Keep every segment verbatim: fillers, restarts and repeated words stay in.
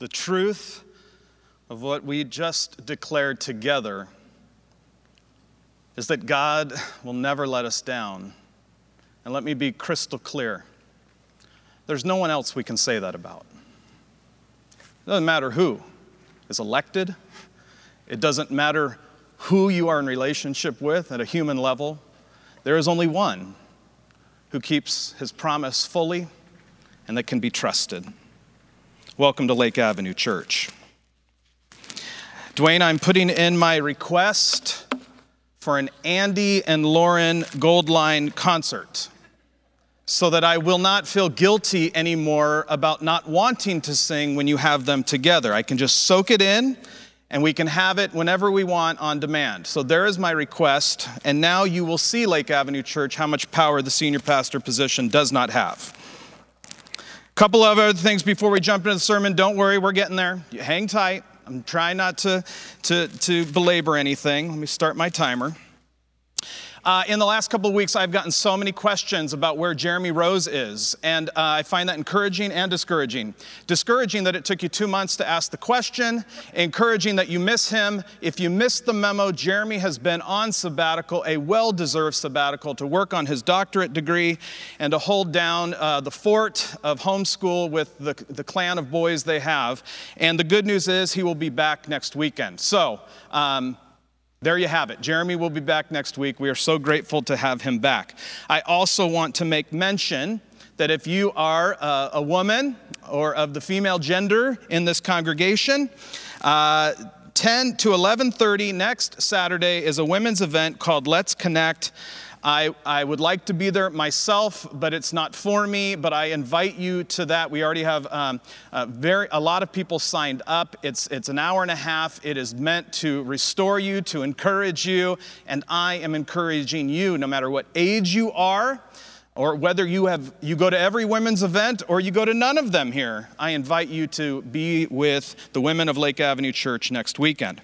the truth of what we just declared together is that God will never let us down. And let me be crystal clear. There's no one else we can say that about. It doesn't matter who is elected. It doesn't matter who you are in relationship with at a human level. There is only one who keeps his promise fully and that can be trusted. Welcome to Lake Avenue Church. Dwayne, I'm putting in my request for an Andy and Lauren Goldline concert so that I will not feel guilty anymore about not wanting to sing when you have them together. I can just soak it in, and we can have it whenever we want on demand. So there is my request, and now you will see, Lake Avenue Church, how much power the senior pastor position does not have. A couple of other things before we jump into the sermon. Don't worry, we're getting there. You hang tight. I'm trying not to, to, to belabor anything. Let me start my timer. Uh, in the last couple of weeks, I've gotten so many questions about where Jeremy Rose is, and uh, I find that encouraging and discouraging. Discouraging that it took you two months to ask the question, encouraging that you miss him. If you missed the memo, Jeremy has been on sabbatical, a well-deserved sabbatical, to work on his doctorate degree and to hold down uh, the fort of homeschool with the, the clan of boys they have. And the good news is he will be back next weekend. So, um, there you have it. Jeremy will be back next week. We are so grateful to have him back. I also want to make mention that if you are uh, a woman or of the female gender in this congregation, uh, ten to eleven thirty next Saturday is a women's event called Let's Connect. I, I would like to be there myself, but it's not for me, but I invite you to that. We already have um, a, very, a lot of people signed up. It's, it's an hour and a half. It is meant to restore you, to encourage you, and I am encouraging you, no matter what age you are, or whether you, have, you go to every women's event or you go to none of them here, I invite you to be with the women of Lake Avenue Church next weekend.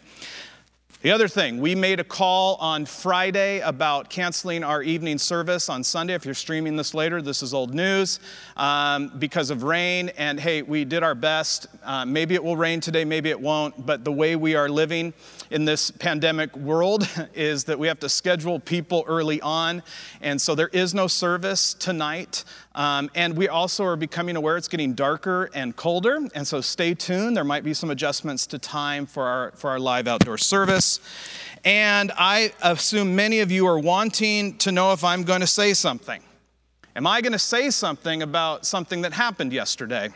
The other thing, we made a call on Friday about canceling our evening service on Sunday. If you're streaming this later, this is old news, um, because of rain. And hey, we did our best. Uh, maybe it will rain today, maybe it won't. But the way we are living in this pandemic world is that we have to schedule people early on. And so there is no service tonight. Um, and we also are becoming aware it's getting darker and colder. And so stay tuned. There might be some adjustments to time for our, for our live outdoor service. And I assume many of you are wanting to know if I'm going to say something. Am I going to say something about something that happened yesterday?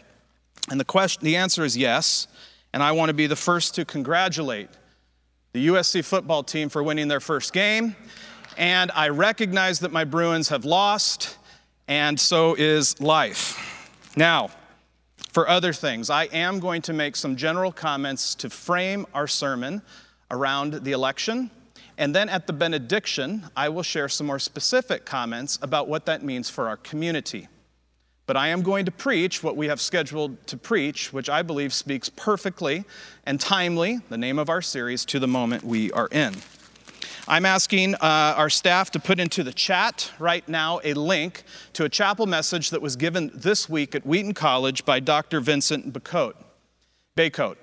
And the question, the answer is yes. And I want to be the first to congratulate the U S C football team for winning their first game. And I recognize that my Bruins have lost, and so is life. Now, for other things, I am going to make some general comments to frame our sermon around the election. And then at the benediction, I will share some more specific comments about what that means for our community. But I am going to preach what we have scheduled to preach, which I believe speaks perfectly and timely, the name of our series, to the moment we are in. I'm asking uh, our staff to put into the chat right now a link to a chapel message that was given this week at Wheaton College by Doctor Vincent Bacote. Bacote.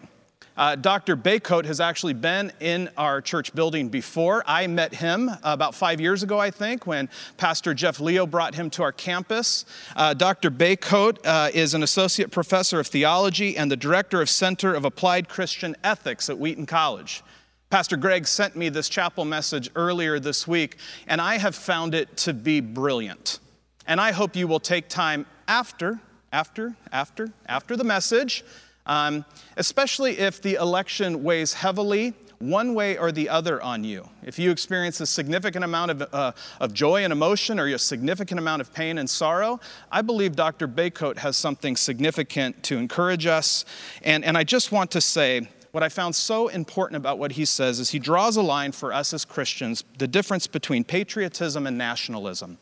Uh, Doctor Bacote has actually been in our church building before. I met him about five years ago, I think, when Pastor Jeff Leo brought him to our campus. Uh, Doctor Bacote uh, is an associate professor of theology and the director of Center of Applied Christian Ethics at Wheaton College. Pastor Greg sent me this chapel message earlier this week, and I have found it to be brilliant. And I hope you will take time after, after, after, after the message, Um, especially if the election weighs heavily one way or the other on you. If you experience a significant amount of, uh, of joy and emotion, or a significant amount of pain and sorrow, I believe Doctor Bacote has something significant to encourage us. And, and I just want to say, what I found so important about what he says is he draws a line for us as Christians, the difference between patriotism and nationalism.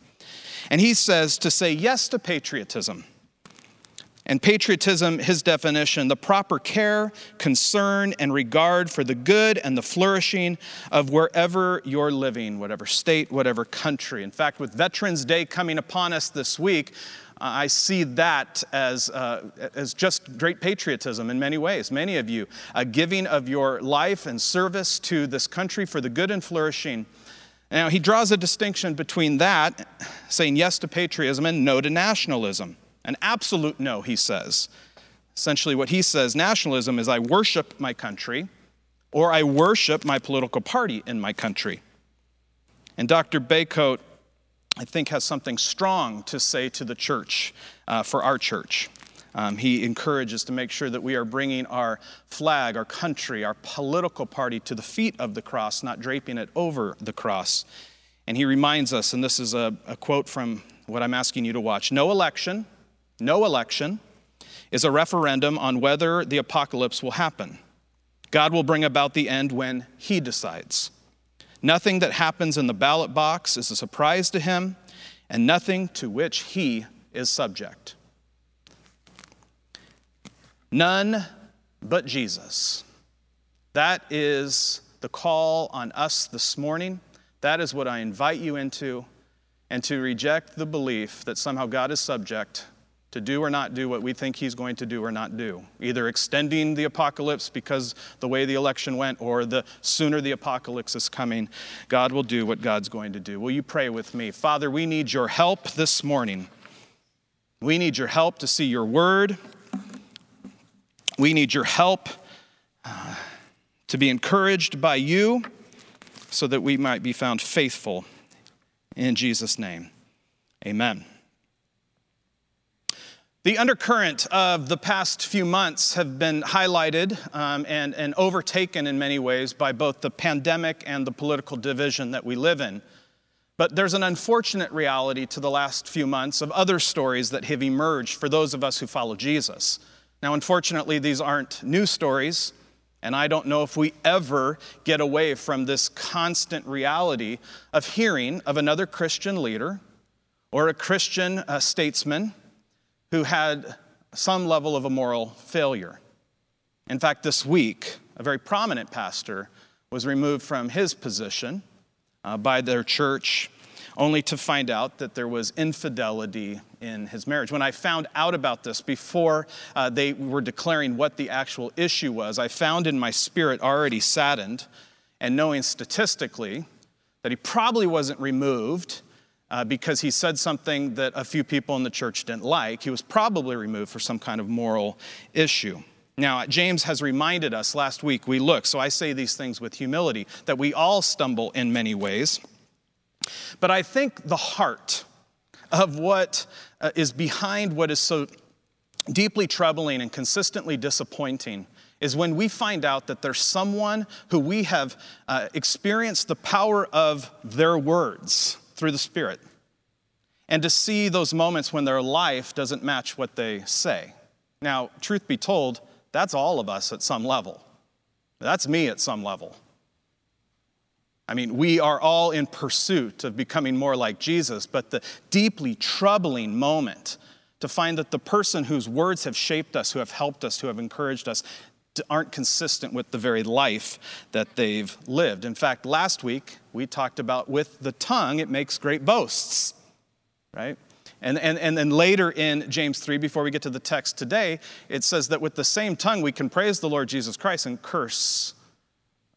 And he says to say yes to patriotism. And patriotism, his definition, the proper care, concern, and regard for the good and the flourishing of wherever you're living, whatever state, whatever country. In fact, with Veterans Day coming upon us this week, I see that as, uh, as just great patriotism in many ways. Many of you, a giving of your life and service to this country for the good and flourishing. Now, he draws a distinction between that, saying yes to patriotism, and no to nationalism. An absolute no, he says. Essentially what he says, nationalism is I worship my country, or I worship my political party in my country. And Doctor Bacote, I think, has something strong to say to the church, uh, for our church. Um, he encourages to make sure that we are bringing our flag, our country, our political party to the feet of the cross, not draping it over the cross. And he reminds us, and this is a, a quote from what I'm asking you to watch, no election, no election is a referendum on whether the apocalypse will happen. God will bring about the end when he decides. Nothing that happens in the ballot box is a surprise to him, and nothing to which he is subject. None but Jesus. That is the call on us this morning. That is what I invite you into, and to reject the belief that somehow God is subject to do or not do what we think he's going to do or not do, either extending the apocalypse because the way the election went, or the sooner the apocalypse is coming, God will do what God's going to do. Will you pray with me? Father, we need your help this morning. We need your help to see your word. We need your help uh, to be encouraged by you so that we might be found faithful. In Jesus' name, amen. The undercurrent of the past few months have been highlighted um, and, and overtaken in many ways by both the pandemic and the political division that we live in. But there's an unfortunate reality to the last few months of other stories that have emerged for those of us who follow Jesus. Now, unfortunately, these aren't new stories, and I don't know if we ever get away from this constant reality of hearing of another Christian leader or a Christian uh, statesman who had some level of a moral failure. In fact, this week, a very prominent pastor was removed from his position uh, by their church, only to find out that there was infidelity in his marriage. When I found out about this before uh, they were declaring what the actual issue was, I found in my spirit already saddened, and knowing statistically that he probably wasn't removed Uh, because he said something that a few people in the church didn't like. He was probably removed for some kind of moral issue. Now, James has reminded us last week, we look, so I say these things with humility, that we all stumble in many ways. But I think the heart of what uh, is behind what is so deeply troubling and consistently disappointing is when we find out that there's someone who we have uh, experienced the power of their words through the Spirit, and to see those moments when their life doesn't match what they say. Now, truth be told, that's all of us at some level. That's me at some level. I mean, we are all in pursuit of becoming more like Jesus, but the deeply troubling moment to find that the person whose words have shaped us, who have helped us, who have encouraged us, aren't consistent with the very life that they've lived. In fact, last week, we talked about with the tongue, it makes great boasts, right? And, and, and then later in James three, before we get to the text today, it says that with the same tongue, we can praise the Lord Jesus Christ and curse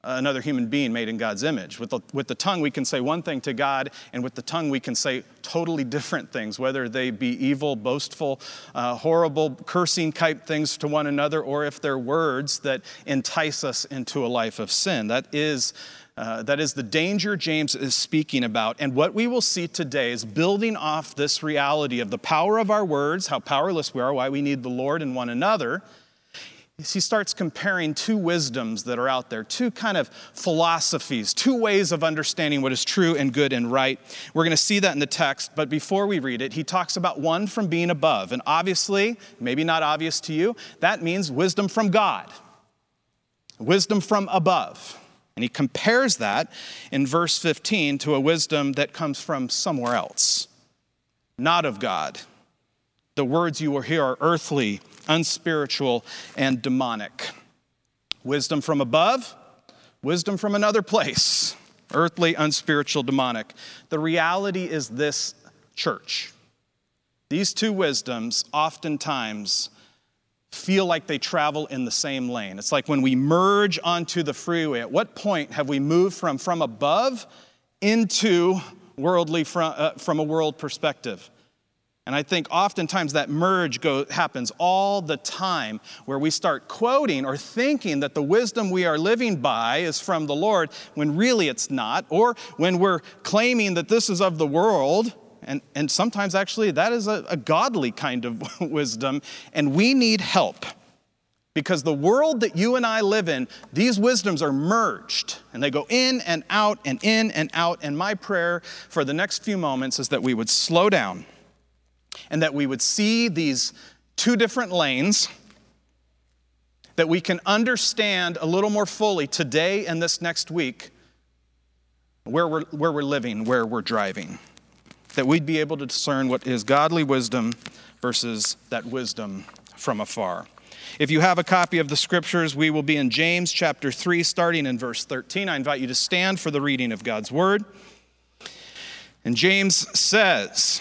another human being made in God's image. With the, with the tongue, we can say one thing to God, and with the tongue, we can say totally different things, whether they be evil, boastful, uh, horrible, cursing-type things to one another, or if they're words that entice us into a life of sin. That is, uh, that is the danger James is speaking about. And what we will see today is building off this reality of the power of our words, how powerless we are, why we need the Lord and one another. He starts comparing two wisdoms that are out there, two kind of philosophies, two ways of understanding what is true and good and right. We're going to see that in the text, but before we read it, he talks about one from being above. And obviously, maybe not obvious to you, that means wisdom from God, wisdom from above. And he compares that in verse fifteen to a wisdom that comes from somewhere else, not of God. The words you will hear are earthly, unspiritual, and demonic. Wisdom from above, wisdom from another place. Earthly, unspiritual, demonic. The reality is this, church. These two wisdoms oftentimes feel like they travel in the same lane. It's like when we merge onto the freeway, at what point have we moved from, from above into worldly from, uh, from a world perspective? And I think oftentimes that merge go, happens all the time, where we start quoting or thinking that the wisdom we are living by is from the Lord when really it's not, or when we're claiming that this is of the world, and, and sometimes actually that is a, a godly kind of wisdom, and we need help. Because the world that you and I live in, these wisdoms are merged, and they go in and out and in and out, and my prayer for the next few moments is that we would slow down, and that we would see these two different lanes, that we can understand a little more fully today and this next week where we're, where we're living, where we're driving, that we'd be able to discern what is godly wisdom versus that wisdom from afar. If you have a copy of the scriptures, we will be in James chapter three, starting in verse thirteen. I invite you to stand for the reading of God's word. And James says,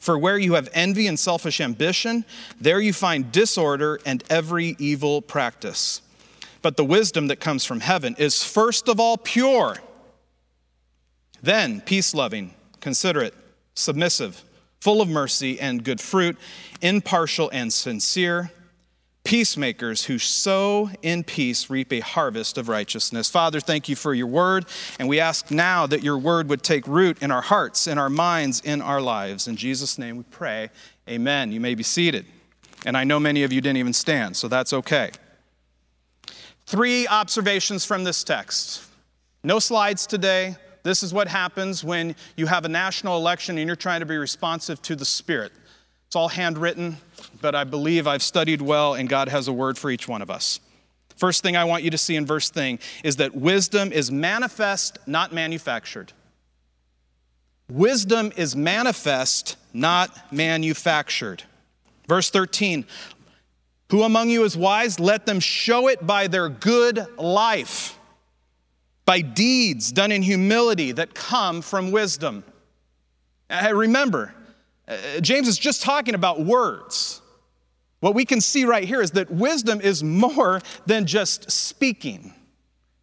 For where you have envy and selfish ambition, there you find disorder and every evil practice. But the wisdom that comes from heaven is first of all pure, then peace-loving, considerate, submissive, full of mercy and good fruit, impartial and sincere. Peacemakers who sow in peace reap a harvest of righteousness." Father, thank you for your word, and we ask now that your word would take root in our hearts, in our minds, in our lives. In Jesus' name we pray, amen. You may be seated. And I know many of you didn't even stand, so that's okay. Three observations from this text. No slides today. This is what happens when you have a national election and you're trying to be responsive to the Spirit. It's all handwritten, but I believe I've studied well, and God has a word for each one of us. First thing I want you to see in verse thing is that wisdom is manifest, not manufactured. Wisdom is manifest, not manufactured. Verse thirteen, "Who among you is wise? Let them show it by their good life, by deeds done in humility that come from wisdom." And remember, James is just talking about words. What we can see right here is that wisdom is more than just speaking.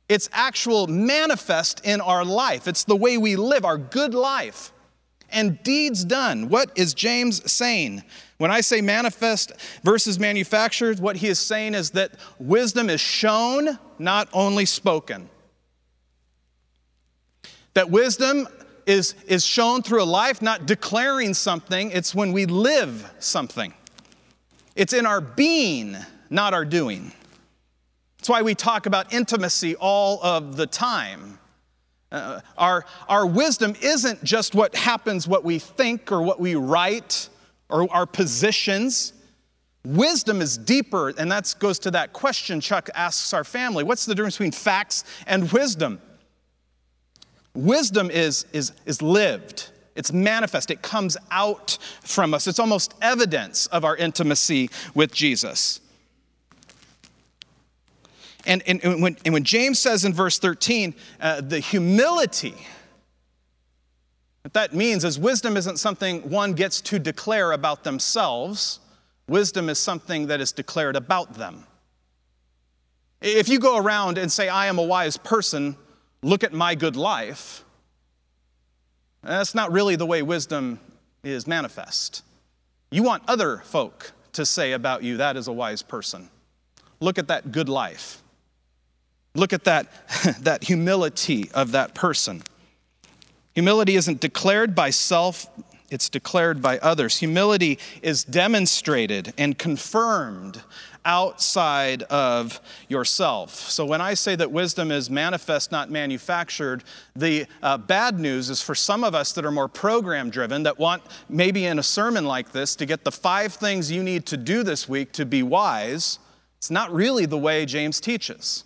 It's actual manifest in our life. It's the way we live, our good life. And deeds done. What is James saying? When I say manifest versus manufactured, what he is saying is that wisdom is shown, not only spoken. That wisdom Is, is shown through a life, not declaring something. It's when we live something. It's in our being, not our doing. That's why we talk about intimacy all of the time. Uh, our, our wisdom isn't just what happens, what we think or what we write or our positions. Wisdom is deeper, and that goes to that question Chuck asks our family. What's the difference between facts and wisdom? Wisdom is, is, is lived. It's manifest. It comes out from us. It's almost evidence of our intimacy with Jesus. And, and, and, when, and when James says in verse thirteen, uh, the humility, what that means is wisdom isn't something one gets to declare about themselves. Wisdom is something that is declared about them. If you go around and say, "I am a wise person, look at my good life," that's not really the way wisdom is manifest. You want other folk to say about you, "That is a wise person. Look at that good life. Look at that, that humility of that person." Humility isn't declared by self, it's declared by others. Humility is demonstrated and confirmed outside of yourself. So when I say that wisdom is manifest, not manufactured, the uh, bad news is for some of us that are more program driven, that want maybe in a sermon like this to get the five things you need to do this week to be wise, It's not really the way James teaches.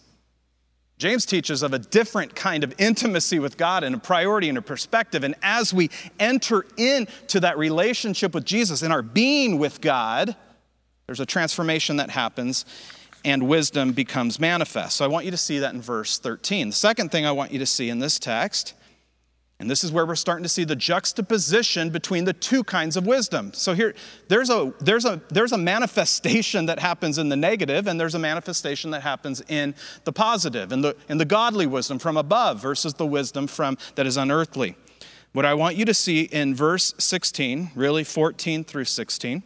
James teaches of a different kind of intimacy with God and a priority and a perspective. And as we enter into that relationship with Jesus and our being with God, there's a transformation that happens and wisdom becomes manifest. So I want you to see that in verse thirteen. The second thing I want you to see in this text, and this is where we're starting to see the juxtaposition between the two kinds of wisdom. So here, there's a, there's a, there's a manifestation that happens in the negative, and there's a manifestation that happens in the positive, in the, in the godly wisdom from above versus the wisdom from that is unearthly. What I want you to see in verse sixteen, really fourteen through sixteen,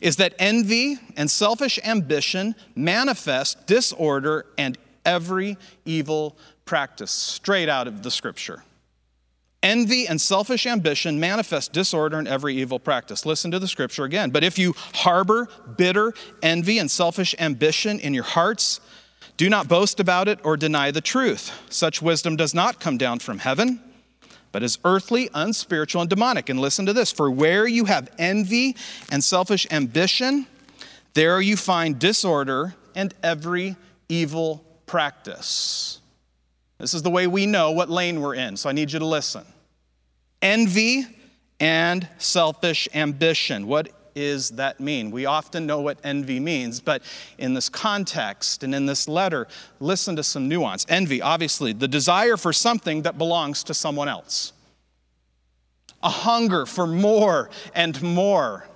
is that envy and selfish ambition manifest disorder and every evil practice, straight out of the scripture. Envy and selfish ambition manifest disorder in every evil practice. Listen to the scripture again. But if you harbor bitter envy and selfish ambition in your hearts, do not boast about it or deny the truth. Such wisdom does not come down from heaven, but is earthly, unspiritual, and demonic. And listen to this. For where you have envy and selfish ambition, there you find disorder and every evil practice. This is the way we know what lane we're in, so I need you to listen. Envy and selfish ambition. What does that mean? We often know what envy means, but in this context and in this letter, listen to some nuance. Envy, obviously, the desire for something that belongs to someone else. A hunger for more and more.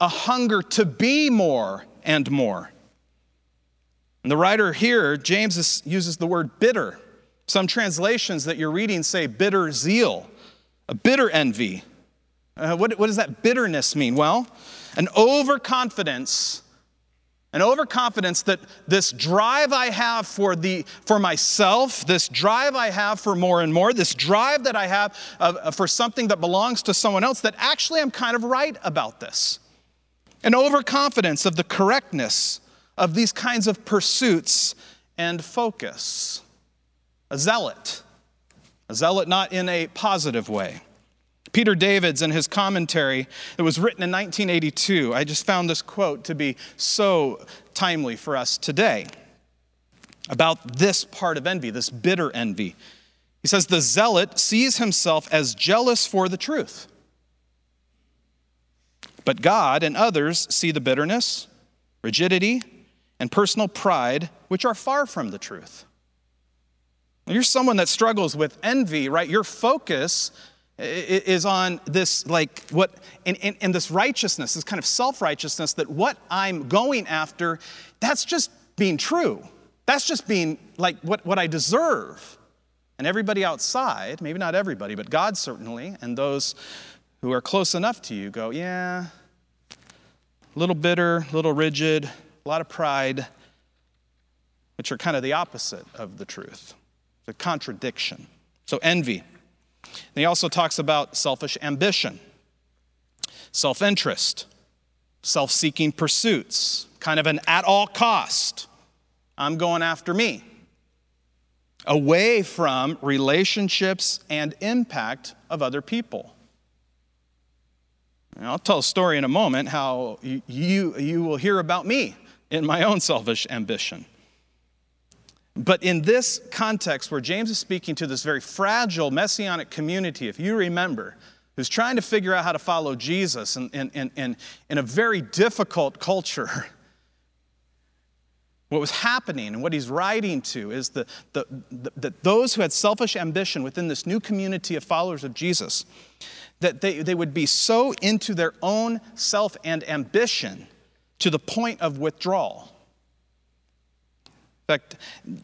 A hunger to be more and more. And the writer here, James, uses the word bitter. Some translations that you're reading say bitter zeal, a bitter envy. Uh, what, what does that bitterness mean? Well, an overconfidence, an overconfidence that this drive I have for, the, for myself, this drive I have for more and more, this drive that I have uh, for something that belongs to someone else, that actually I'm kind of right about this. An overconfidence of the correctness of these kinds of pursuits and focus. A zealot. A zealot not in a positive way. Peter Davids, in his commentary, it was written in nineteen eighty-two. I just found this quote to be so timely for us today about this part of envy, this bitter envy. He says, the zealot sees himself as jealous for the truth, but God and others see the bitterness, rigidity, and personal pride, which are far from the truth. You're someone that struggles with envy, right? Your focus is on this, like, what, and, and, and this righteousness, this kind of self-righteousness, that what I'm going after, that's just being true. That's just being, like, what, what I deserve. And everybody outside, maybe not everybody, but God certainly, and those who are close enough to you go, yeah, a little bitter, a little rigid, a lot of pride, which are kind of the opposite of the truth. It's a contradiction. So envy. And he also talks about selfish ambition, self-interest, self-seeking pursuits, kind of an at all cost. I'm going after me. Away from relationships and impact of other people. I'll tell a story in a moment how you, you, you will hear about me in my own selfish ambition. But in this context where James is speaking to this very fragile messianic community, if you remember, who's trying to figure out how to follow Jesus in, in, in, in, in a very difficult culture, what was happening and what he's writing to is that the, the, the, those who had selfish ambition within this new community of followers of Jesus, that they, they would be so into their own self and ambition to the point of withdrawal. In fact,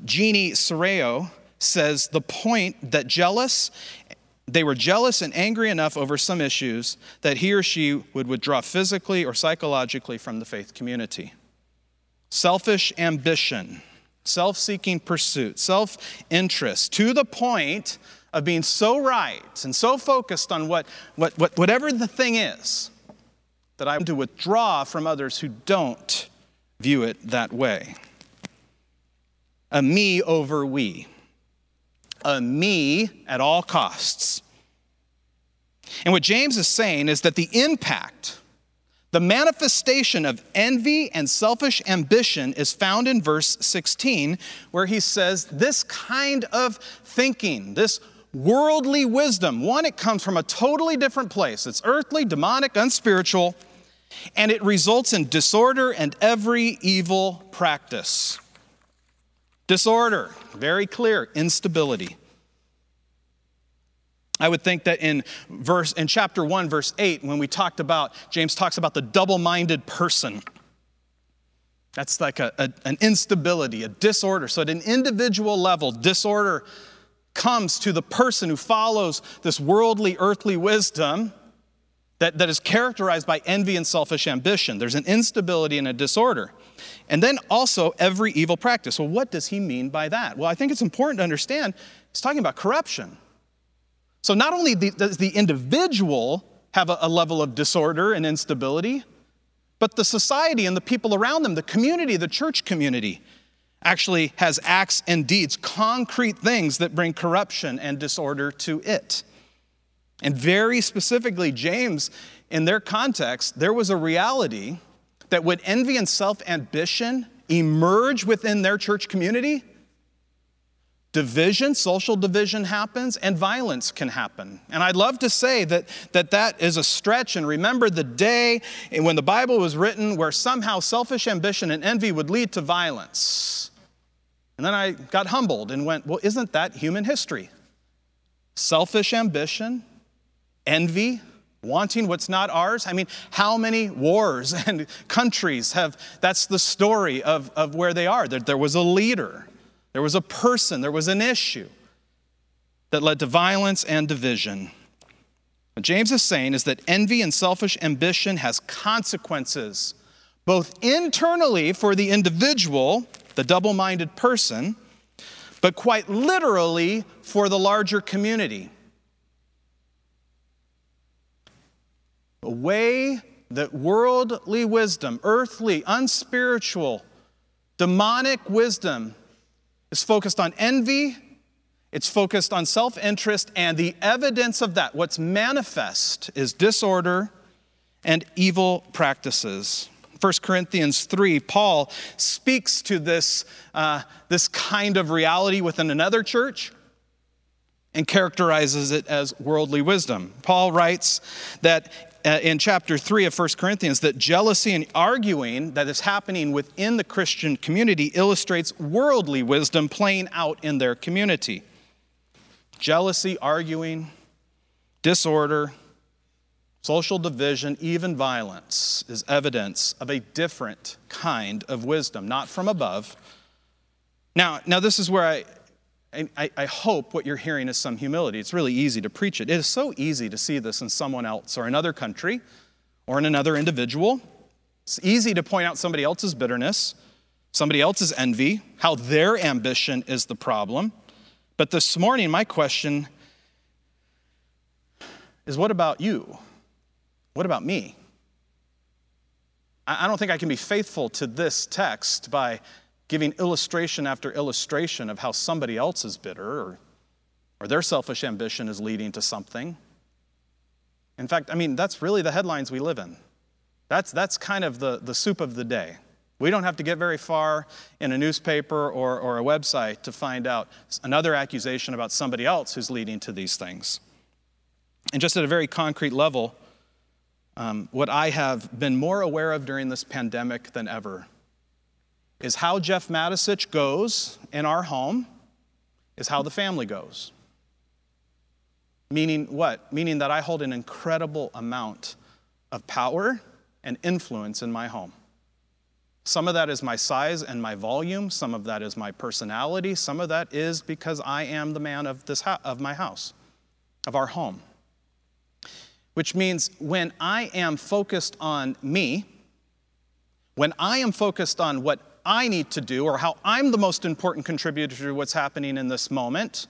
Jeanie Sareo says the point that jealous, they were jealous and angry enough over some issues that he or she would withdraw physically or psychologically from the faith community. Selfish ambition, self-seeking pursuit, self-interest, to the point of being so right and so focused on what, what, what, whatever the thing is, that I want to withdraw from others who don't view it that way. A me over we. A me at all costs. And what James is saying is that the impact, The manifestation of envy and selfish ambition is found in verse sixteen, where he says this kind of thinking, this worldly wisdom, one, it comes from a totally different place. It's earthly, demonic, unspiritual, and it results in disorder and every evil practice. Disorder, very clear, instability. I would think that in verse in chapter one, verse eight, when we talked about, James talks about the double-minded person. That's like a, a, an instability, a disorder. So at an individual level, disorder comes to the person who follows this worldly, earthly wisdom that, that is characterized by envy and selfish ambition. There's an instability and a disorder. And then also every evil practice. Well, what does he mean by that? Well, I think it's important to understand he's talking about corruption. So not only does the individual have a level of disorder and instability, but the society and the people around them, the community, the church community, actually has acts and deeds, concrete things that bring corruption and disorder to it. And very specifically, James, in their context, there was a reality that would envy and self-ambition emerge within their church community, division, social division happens, and violence can happen. And I'd love to say that that, that is a stretch, and remember the day when the Bible was written where somehow selfish ambition and envy would lead to violence. And then I got humbled and went, well, isn't that human history? Selfish ambition, envy, wanting what's not ours. I mean, how many wars and countries have, that's the story of, of where they are. There, there was a leader. There was a person, there was an issue that led to violence and division. What James is saying is that envy and selfish ambition has consequences, both internally for the individual, the double-minded person, but quite literally for the larger community. A way that worldly wisdom, earthly, unspiritual, demonic wisdom, it's focused on envy, it's focused on self-interest, and the evidence of that, what's manifest, is disorder and evil practices. First Corinthians three, Paul speaks to this, uh, this kind of reality within another church and characterizes it as worldly wisdom. Paul writes that uh, in chapter three of First Corinthians that jealousy and arguing that is happening within the Christian community illustrates worldly wisdom playing out in their community. Jealousy, arguing, disorder, social division, even violence is evidence of a different kind of wisdom, not from above. Now, now this is where I... I, I hope what you're hearing is some humility. It's really easy to preach it. It is so easy to see this in someone else or another country or in another individual. It's easy to point out somebody else's bitterness, somebody else's envy, how their ambition is the problem. But this morning, my question is, what about you? What about me? I, I don't think I can be faithful to this text by giving illustration after illustration of how somebody else is bitter or, or their selfish ambition is leading to something. In fact, I mean, that's really the headlines we live in. That's, that's kind of the, the soup of the day. We don't have to get very far in a newspaper or, or a website to find out another accusation about somebody else who's leading to these things. And just at a very concrete level, um, what I have been more aware of during this pandemic than ever is how Jeff Matisich goes in our home is how the family goes. Meaning what? Meaning that I hold an incredible amount of power and influence in my home. Some of that is my size and my volume. Some of that is my personality. Some of that is because I am the man of this ho- of my house, of our home. Which means when I am focused on me, when I am focused on what I need to do or how I'm the most important contributor to what's happening in this moment,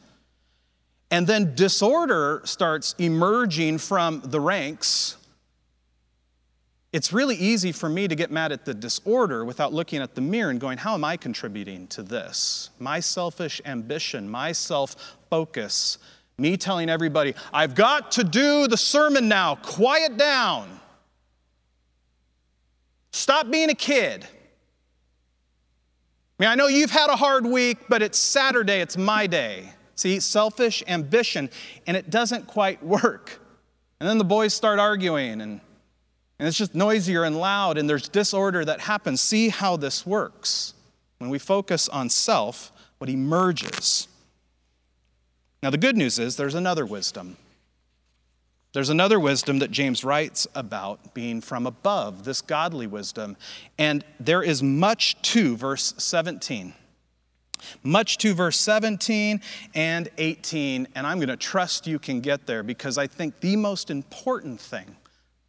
and then disorder starts emerging from the ranks, it's really easy for me to get mad at the disorder without looking at the mirror and going, how am I contributing to this? My selfish ambition, my self-focus, me telling everybody, I've got to do the sermon now, quiet down. Stop being a kid. I mean, I know you've had a hard week, but it's Saturday, it's my day. See, selfish ambition, and it doesn't quite work. And then the boys start arguing, and, and it's just noisier and loud, and there's disorder that happens. See how this works. When we focus on self, what emerges. Now, the good news is there's another wisdom. There's another wisdom that James writes about being from above, this godly wisdom. And there is much to verse seventeen. Much to verse seventeen and eighteen. And I'm going to trust you can get there because I think the most important thing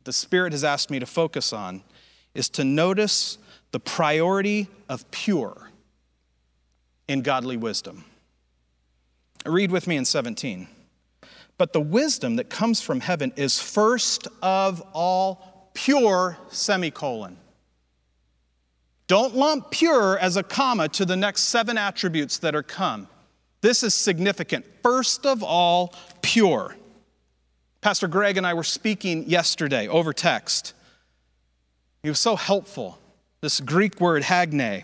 the Spirit has asked me to focus on is to notice the priority of pure in godly wisdom. Read with me in seventeen. But the wisdom that comes from heaven is first of all pure, semicolon. Don't lump pure as a comma to the next seven attributes that are come. This is significant. First of all, pure. Pastor Greg and I were speaking yesterday over text. He was so helpful. This Greek word hagne,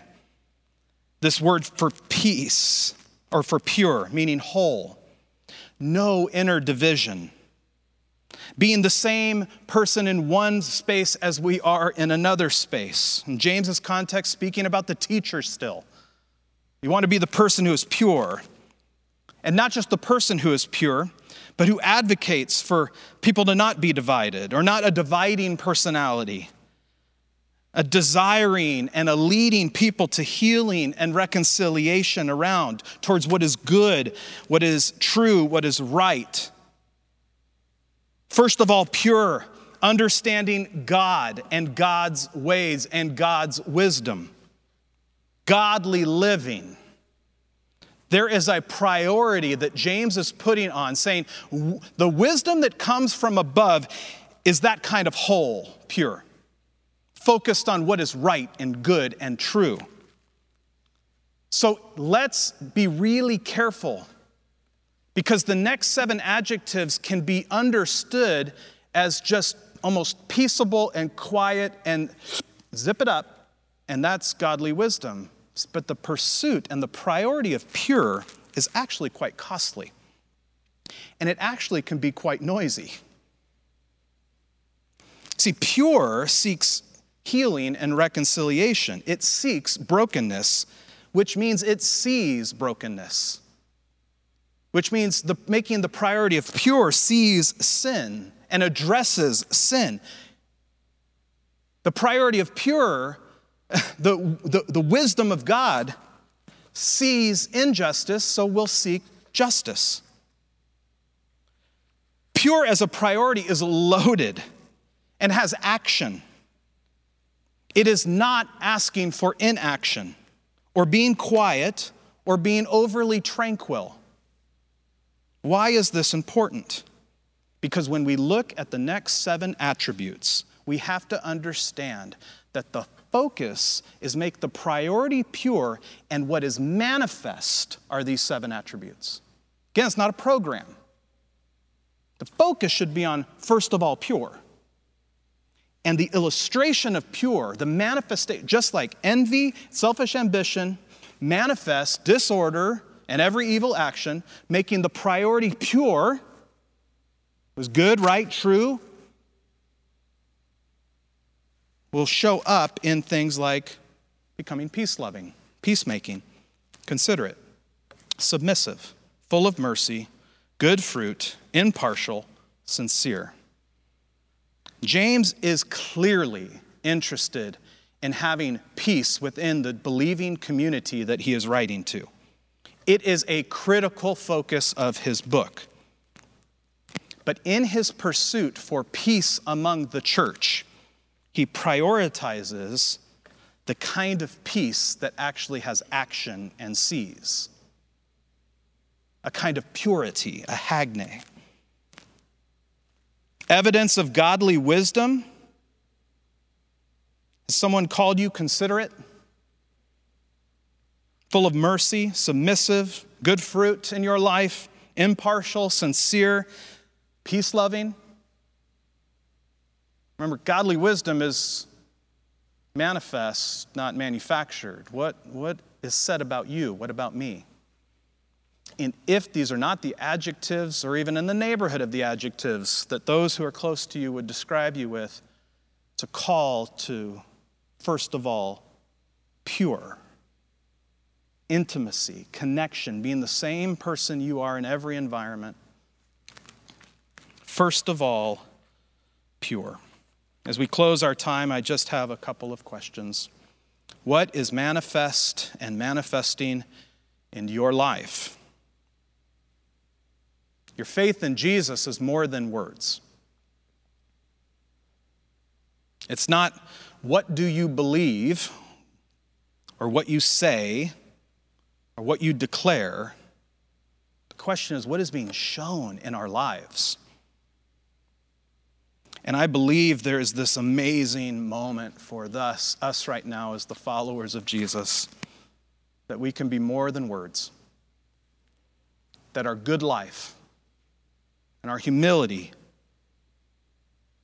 this word for peace or for pure, meaning whole. No inner division. Being the same person in one space as we are in another space. In James's context, speaking about the teacher still. You want to be the person who is pure. And not just the person who is pure, but who advocates for people to not be divided or not a dividing personality. A desiring and a leading people to healing and reconciliation around towards what is good, what is true, what is right. First of all, pure, understanding God and God's ways and God's wisdom. Godly living. There is a priority that James is putting on, saying the wisdom that comes from above is that kind of whole, pure. Focused on what is right and good and true. So let's be really careful because the next seven adjectives can be understood as just almost peaceable and quiet and zip it up, and that's godly wisdom. But the pursuit and the priority of pure is actually quite costly, and it actually can be quite noisy. See, pure seeks healing and reconciliation. It seeks brokenness, which means it sees brokenness, which means the, making the priority of pure sees sin and addresses sin. The priority of pure, the, the, the wisdom of God, sees injustice, so we'll seek justice. Pure as a priority is loaded and has action. It is not asking for inaction or being quiet or being overly tranquil. Why is this important? Because when we look at the next seven attributes, we have to understand that the focus is make the priority pure, and what is manifest are these seven attributes. Again, it's not a program. The focus should be on, first of all, pure. And the illustration of pure, the manifestation, just like envy, selfish ambition, manifest disorder, and every evil action, making the priority pure was good, right, true, will show up in things like becoming peace-loving, peacemaking, considerate, submissive, full of mercy, good fruit, impartial, sincere. James is clearly interested in having peace within the believing community that he is writing to. It is a critical focus of his book. But in his pursuit for peace among the church, he prioritizes the kind of peace that actually has action and sees. A kind of purity, a hagne. Evidence of godly wisdom. Has someone called you considerate? Full of mercy, submissive, good fruit in your life, impartial, sincere, peace-loving. Remember, godly wisdom is manifests, not manufactured. What, what is said about you? What about me? And if these are not the adjectives or even in the neighborhood of the adjectives that those who are close to you would describe you with, it's a call to, first of all, pure intimacy, connection, being the same person you are in every environment. First of all, pure. As we close our time, I just have a couple of questions. What is manifest and manifesting in your life? Your faith in Jesus is more than words. It's not what do you believe or what you say or what you declare. The question is, what is being shown in our lives? And I believe there is this amazing moment for us, us right now as the followers of Jesus, that we can be more than words, that our good life and our humility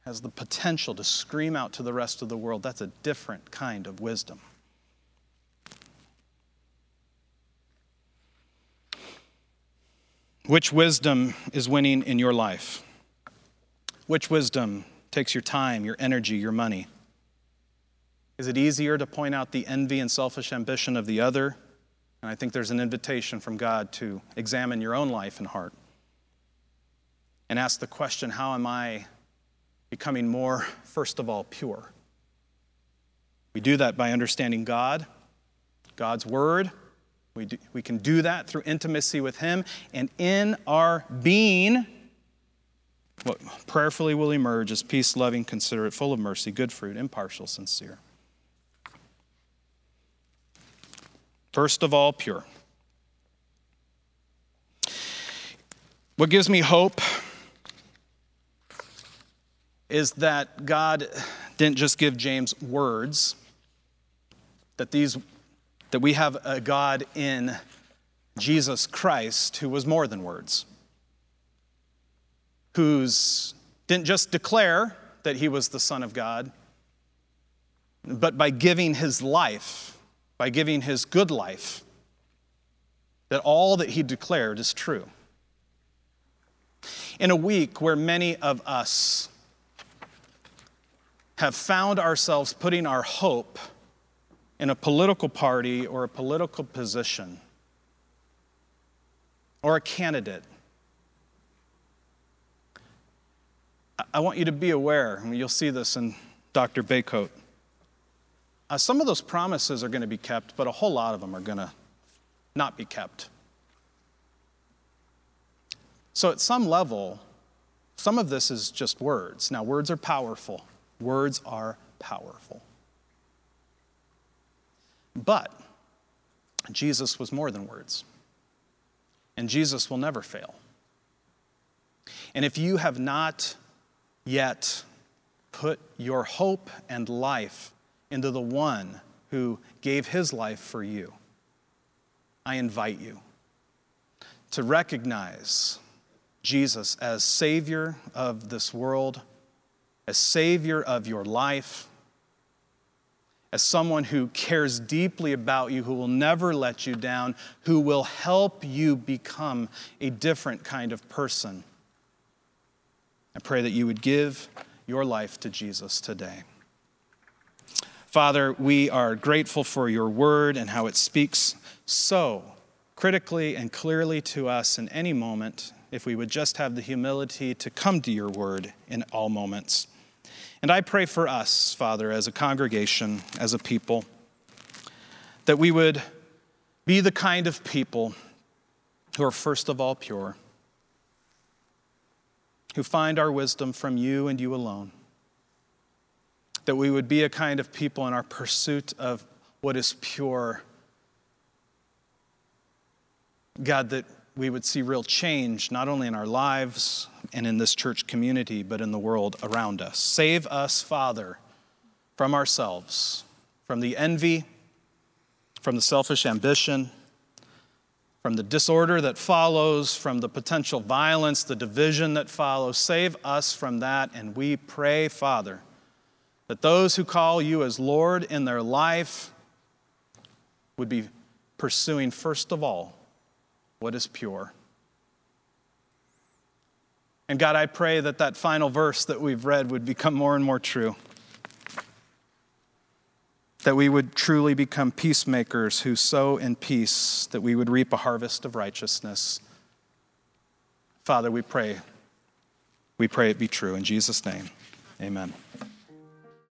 has the potential to scream out to the rest of the world, that's a different kind of wisdom. Which wisdom is winning in your life? Which wisdom takes your time, your energy, your money? Is it easier to point out the envy and selfish ambition of the other? And I think there's an invitation from God to examine your own life and heart and ask the question, how am I becoming more, first of all, pure? We do that by understanding God, God's word. We, do, we can do that through intimacy with him, and in our being, what prayerfully will emerge is peace, loving, considerate, full of mercy, good fruit, impartial, sincere. First of all, pure. What gives me hope is that God didn't just give James words, that these, that we have a God in Jesus Christ who was more than words, who didn't just declare that he was the Son of God, but by giving his life, by giving his good life, that all that he declared is true. In a week where many of us have found ourselves putting our hope in a political party or a political position or a candidate, I want you to be aware, and you'll see this in Doctor Bacote. Uh, some of those promises are going to be kept, but a whole lot of them are going to not be kept. So at some level, some of this is just words. Now, words are powerful. Words are powerful. But Jesus was more than words, and Jesus will never fail. And if you have not yet put your hope and life into the one who gave his life for you, I invite you to recognize Jesus as Savior of this world, as Savior of your life, as someone who cares deeply about you, who will never let you down, who will help you become a different kind of person. I pray that you would give your life to Jesus today. Father, we are grateful for your word and how it speaks so critically and clearly to us in any moment, if we would just have the humility to come to your word in all moments. And I pray for us, Father, as a congregation, as a people, that we would be the kind of people who are first of all pure, who find our wisdom from you and you alone, that we would be a kind of people in our pursuit of what is pure. God, that we would see real change, not only in our lives and in this church community, but in the world around us. Save us, Father, from ourselves, from the envy, from the selfish ambition, from the disorder that follows, from the potential violence, the division that follows. Save us from that, and we pray, Father, that those who call you as Lord in their life would be pursuing first of all what is pure. And God, I pray that that final verse that we've read would become more and more true. That we would truly become peacemakers who sow in peace, that we would reap a harvest of righteousness. Father, we pray. We pray it be true. In Jesus' name, amen.